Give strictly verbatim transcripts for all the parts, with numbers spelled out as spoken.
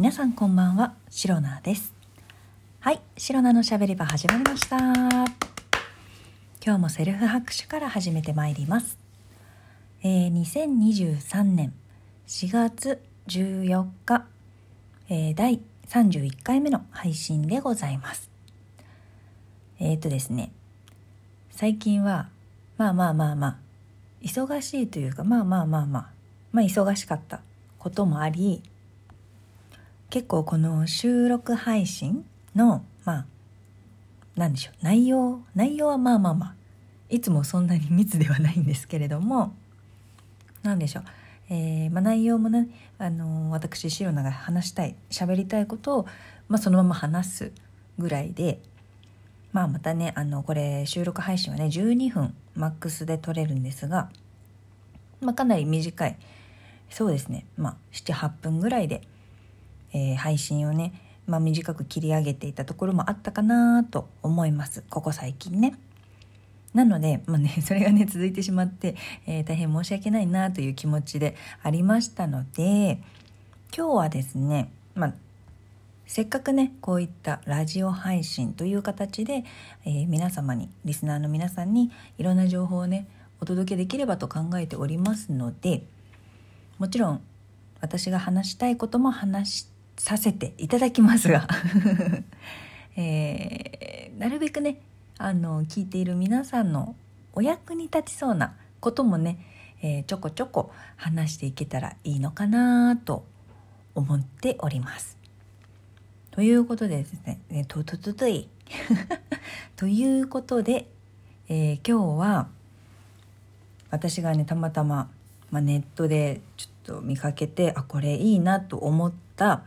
皆さんこんばんは、シロナです。はい、シロナのしゃべり場始まりました。今日もセルフ拍手から始めてまいります。えー、にせんにじゅうさんねんしがつじゅうよっか、えー、だいさんじゅういっかいめの配信でございます。えっとですね最近はまあまあまあまあ忙しいというかまあまあまあまあまあ忙しかったこともあり、結構この収録配信のまあ何でしょう内容内容はまあまあまあいつもそんなに密ではないんですけれども、何でしょう、えーまあ、内容もね、あのー、私シロナが話したい喋りたいことを、まあ、そのまま話すぐらいで、まあ、またねあのこれ収録配信はねじゅうにふんマックスで撮れるんですが、まあ、かなり短い、そうですね、まあ、ななはちふんぐらいでえー、配信をね、まあ、短く切り上げていたところもあったかなと思います、ここ最近ね。なので、まあね、それがね続いてしまって、えー、大変申し訳ないなという気持ちでありましたので、今日はですね、まあ、せっかくねこういったラジオ配信という形で、えー、皆様にリスナーの皆さんにいろんな情報をねお届けできればと考えておりますので、もちろん私が話したいことも話してさせていただきますが、えー、なるべくねあの聞いている皆さんのお役に立ちそうなこともね、えー、ちょこちょこ話していけたらいいのかなと思っております。ということでですね、ねとととといということで、えー、今日は私がねたまたま、まあ、ネットでちょっと見かけて、あこれいいなと思った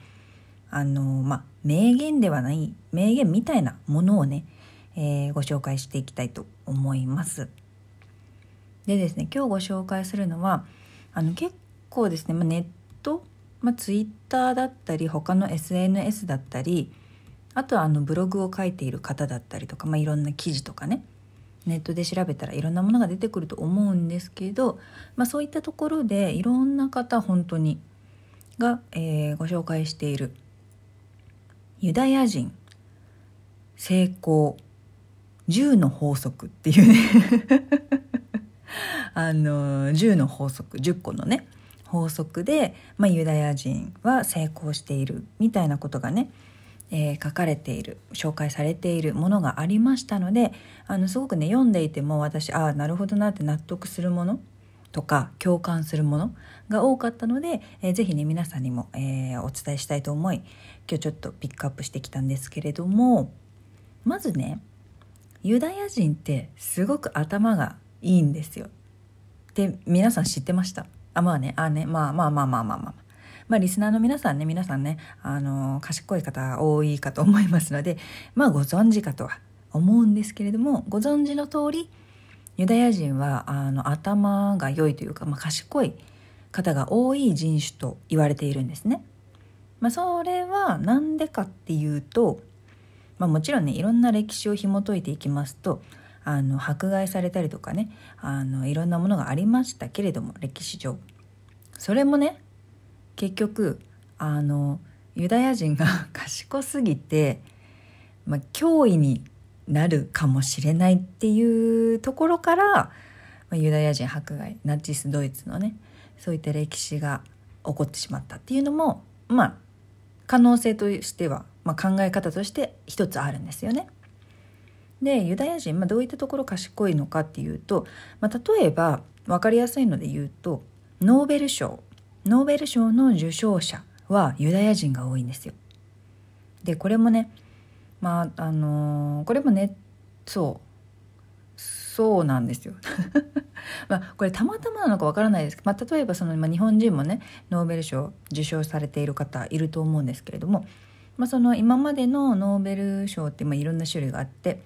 あのまあ、名言ではない名言みたいなものをね、えー、ご紹介していきたいと思います。でですね、今日ご紹介するのはあの結構ですね、まあ、ネット、まあ、ツイッターだったり他の エスエヌエス だったり、あとはあのブログを書いている方だったりとか、まあ、いろんな記事とかねネットで調べたらいろんなものが出てくると思うんですけど、まあ、そういったところでいろんな方本当にが、えー、ご紹介しているユダヤ人成功じゅうの法則っていうねあのじゅうの法則、じゅっこのね法則で、まあ、ユダヤ人は成功しているみたいなことがね、えー、書かれている、紹介されているものがありましたので、あのすごくね読んでいても私ああなるほどなって納得するものとか共感するものが多かったので、えー、ぜひね皆さんにも、えー、お伝えしたいと思い、今日ちょっとピックアップしてきたんですけれども、まずねユダヤ人ってすごく頭がいいんですよって皆さん知ってました？あまあねあねまあまあまあまあまあまあ、まあ、リスナーの皆さんね皆さんねあのー、賢い方多いかと思いますので、まあご存知かとは思うんですけれども、ご存知の通りユダヤ人はあの頭が良いというか、まあ、賢い方が多い人種と言われているんですね。まあ、それはなんでかっていうと、まあ、もちろんねいろんな歴史を紐解いていきますと、あの迫害されたりとかねあのいろんなものがありましたけれども、歴史上それもね結局あのユダヤ人が賢すぎて、まあ、脅威になるかもしれないっていうところからユダヤ人迫害、ナチスドイツのねそういった歴史が起こってしまったっていうのも、まあ可能性としては、まあ、考え方として一つあるんですよね。でユダヤ人、まあ、どういったところ賢いのかっていうと、まあ、例えば分かりやすいので言うとノーベル賞ノーベル賞の受賞者はユダヤ人が多いんですよ。でこれもねまああのー、これもねそうそうなんですよ、まあ、これたまたまなのかわからないですけど、まあ、例えばその、まあ、日本人もねノーベル賞受賞されている方いると思うんですけれども、まあ、その今までのノーベル賞って、まあ、いろんな種類があって、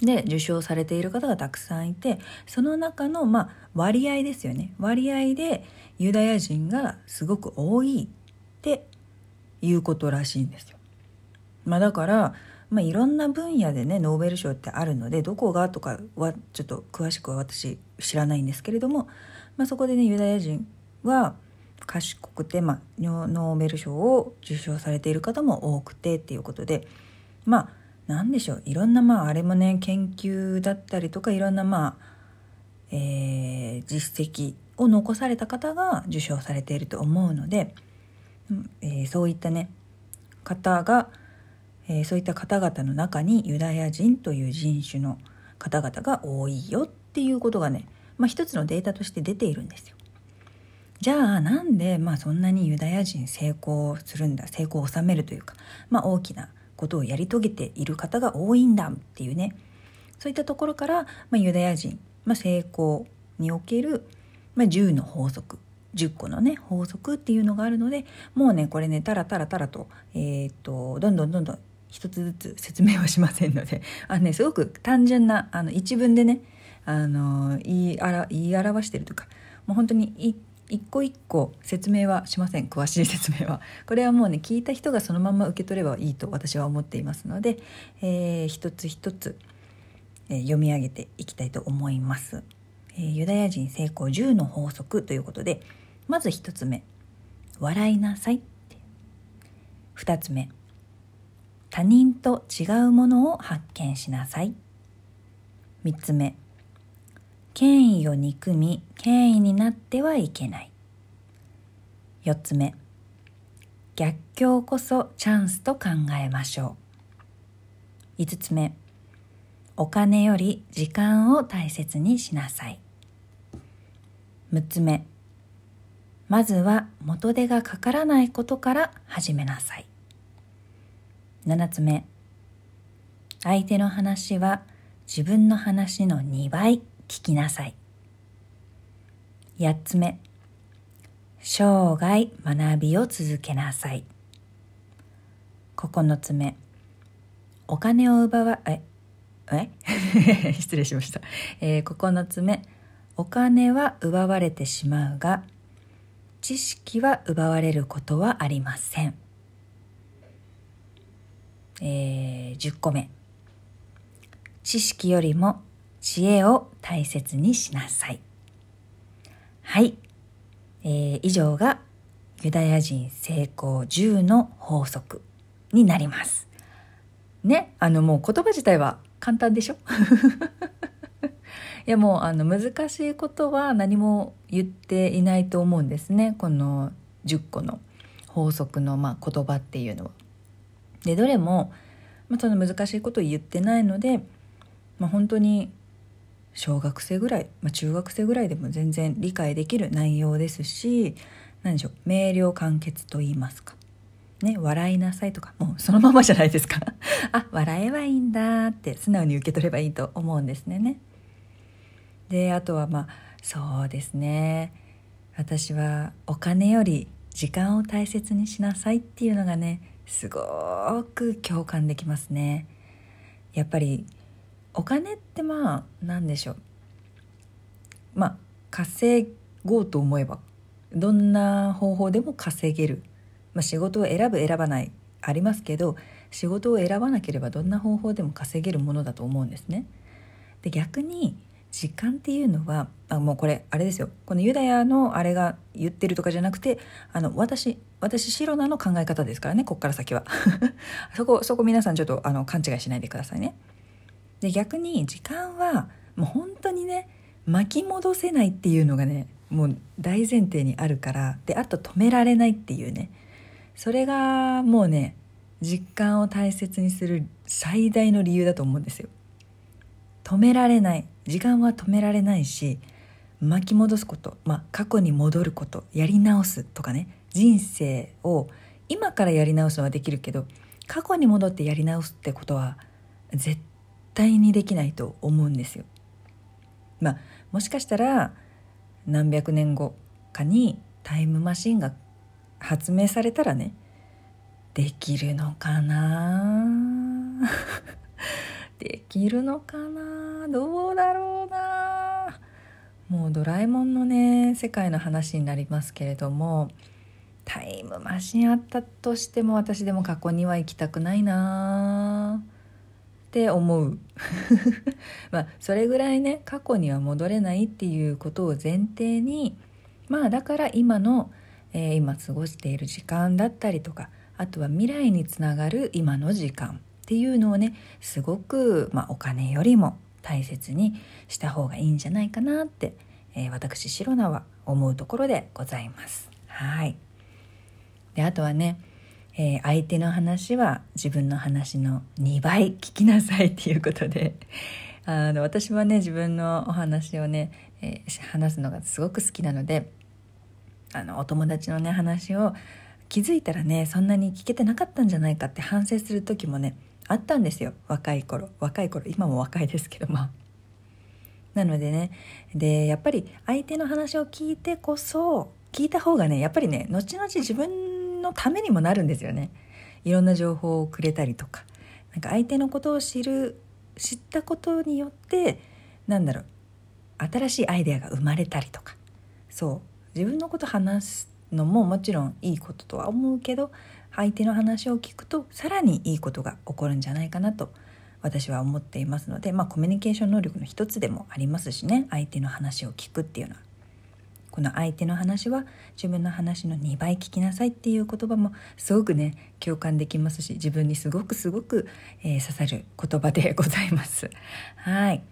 で受賞されている方がたくさんいて、その中の、まあ、割合ですよね割合でユダヤ人がすごく多いっていうことらしいんですよ。まあ、だから、まあ、いろんな分野でねノーベル賞ってあるので、どこがとかはちょっと詳しくは私知らないんですけれども、まあ、そこでねユダヤ人は賢くて、まあ、ノーベル賞を受賞されている方も多くてっていうことで、まあ何でしょう、いろんな、まああれもね、研究だったりとかいろんな、まあえー、実績を残された方が受賞されていると思うので、えー、そういったね方が、えー、そういった方々の中にユダヤ人という人種の方々が多いよっていうことがね、まあ、一つのデータとして出ているんですよ。じゃあなんで、まあ、そんなにユダヤ人成功するんだ、成功を収めるというか、まあ、大きなことをやり遂げている方が多いんだっていうね、そういったところから、まあ、ユダヤ人、まあ、成功における、まあ、じゅうの法則、じゅっこのね法則っていうのがあるので、もうねこれねタラタラタラと、えー、っとどんどんどんどん一つずつ説明はしませんので、あの、ね、すごく単純なあの一文でね、あの言いあら言い表してるとか、もう本当にい一個一個説明はしません。詳しい説明はこれはもうね聞いた人がそのまま受け取ればいいと私は思っていますので、えー、一つ一つ、えー、読み上げていきたいと思います。えー、ユダヤ人成功じゅうの法則ということで、まずひとつめ、笑いなさい。ふたつめ、他人と違うものを発見しなさい。みっつめ、権威を憎み権威になってはいけない。よっつめ、逆境こそチャンスと考えましょう。いつつめ、お金より時間を大切にしなさい。むっつめ、まずは元手がかからないことから始めなさい。ななつめ、相手の話は自分の話のにばい聞きなさい。やっつめ、生涯学びを続けなさい。ここのつめ、お金を奪わええ失礼しました、えー、ここのつめ、お金は奪われてしまうが知識は奪われることはありません。えー、じゅっこめ、知識よりも知恵を大切にしなさい。はい、えー、以上がユダヤ人成功じゅうの法則になりますね。あのもう言葉自体は簡単でしょいやもうあの難しいことは何も言っていないと思うんですね、このじゅっこの法則のまあ言葉っていうのは。でどれも、まあ、その難しいことを言ってないので、まあ、本当に小学生ぐらい、まあ、中学生ぐらいでも全然理解できる内容ですし、何でしょう、明瞭簡潔と言いますかね、笑いなさいとかもうそのままじゃないですかあ、笑えばいいんだって素直に受け取ればいいと思うんですねね。であとはまあそうですね、私はお金より時間を大切にしなさいっていうのがねすごく共感できますね。やっぱりお金ってまあなんでしょう、まあ稼ごうと思えばどんな方法でも稼げる、まあ、仕事を選ぶ選ばないありますけど、仕事を選ばなければどんな方法でも稼げるものだと思うんですね。で逆に時間っていうのは、あ、もうこれあれですよ、このユダヤのあれが言ってるとかじゃなくて、あの私私シロナの考え方ですからね、こっから先はそこそこ皆さんちょっとあの勘違いしないでくださいね。で逆に時間はもう本当にね巻き戻せないっていうのがねもう大前提にあるから、であと止められないっていうね、それがもうね時間を大切にする最大の理由だと思うんですよ。止められない、時間は止められないし、巻き戻すこと、まあ、過去に戻ること、やり直すとかね、人生を今からやり直すのはできるけど、過去に戻ってやり直すってことは絶対にできないと思うんですよ。まあもしかしたら何百年後かにタイムマシンが発明されたらねできるのかなできるのかな、どうだろうな。もうドラえもんのね世界の話になりますけれども、タイムマシンあったとしても私でも過去には行きたくないなって思うまあそれぐらいね過去には戻れないっていうことを前提に、まあだから今のえー、今過ごしている時間だったりとか、あとは未来につながる今の時間っていうのをね、すごく、まあ、お金よりも大切にした方がいいんじゃないかなって、えー、私シロナは思うところでございます。はい。で、あとはね、えー、相手の話は自分の話のにばい聞きなさいっていうことであの私はね、自分のお話をね、えー、話すのがすごく好きなので、あのお友達のね話を気づいたらね、そんなに聞けてなかったんじゃないかって反省する時もねあったんですよ。若い頃若い頃今も若いですけど、まあなのでね、でやっぱり相手の話を聞いてこそ聞いた方がね、やっぱりね後々自分のためにもなるんですよね。いろんな情報をくれたりとか、なんか相手のことを知る知ったことによって、なんだろう、新しいアイデアが生まれたりとか、そう自分のこと話すのももちろんいいこととは思うけど、相手の話を聞くとさらにいいことが起こるんじゃないかなと私は思っていますので、まあコミュニケーション能力の一つでもありますしね、相手の話を聞くっていうのは、この相手の話は自分の話のにばい聞きなさいっていう言葉もすごくね共感できますし、自分にすごくすごく、えー、刺さる言葉でございます。はい。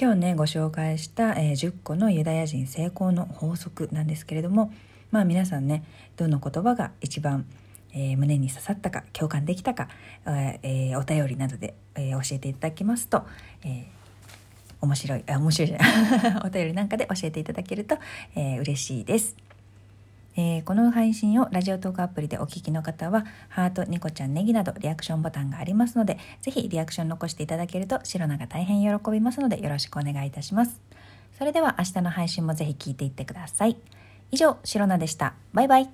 今日ねご紹介した、えー、じゅっこのユダヤ人成功の法則なんですけれども、まあ皆さんね、どの言葉が一番、えー、胸に刺さったか共感できたか、えー、お便りなどで、えー、教えていただきますと、えー面白い、あ、面白いじゃないお便りなんかで教えていただけると、えー、嬉しいです、えー、この配信をラジオトークアプリでお聞きの方はハート、ニコちゃん、ネギなどリアクションボタンがありますので、ぜひリアクション残していただけるとシロナが大変喜びますので、よろしくお願いいたします。それでは明日の配信もぜひ聞いていってください。以上、シロナでした。バイバイ。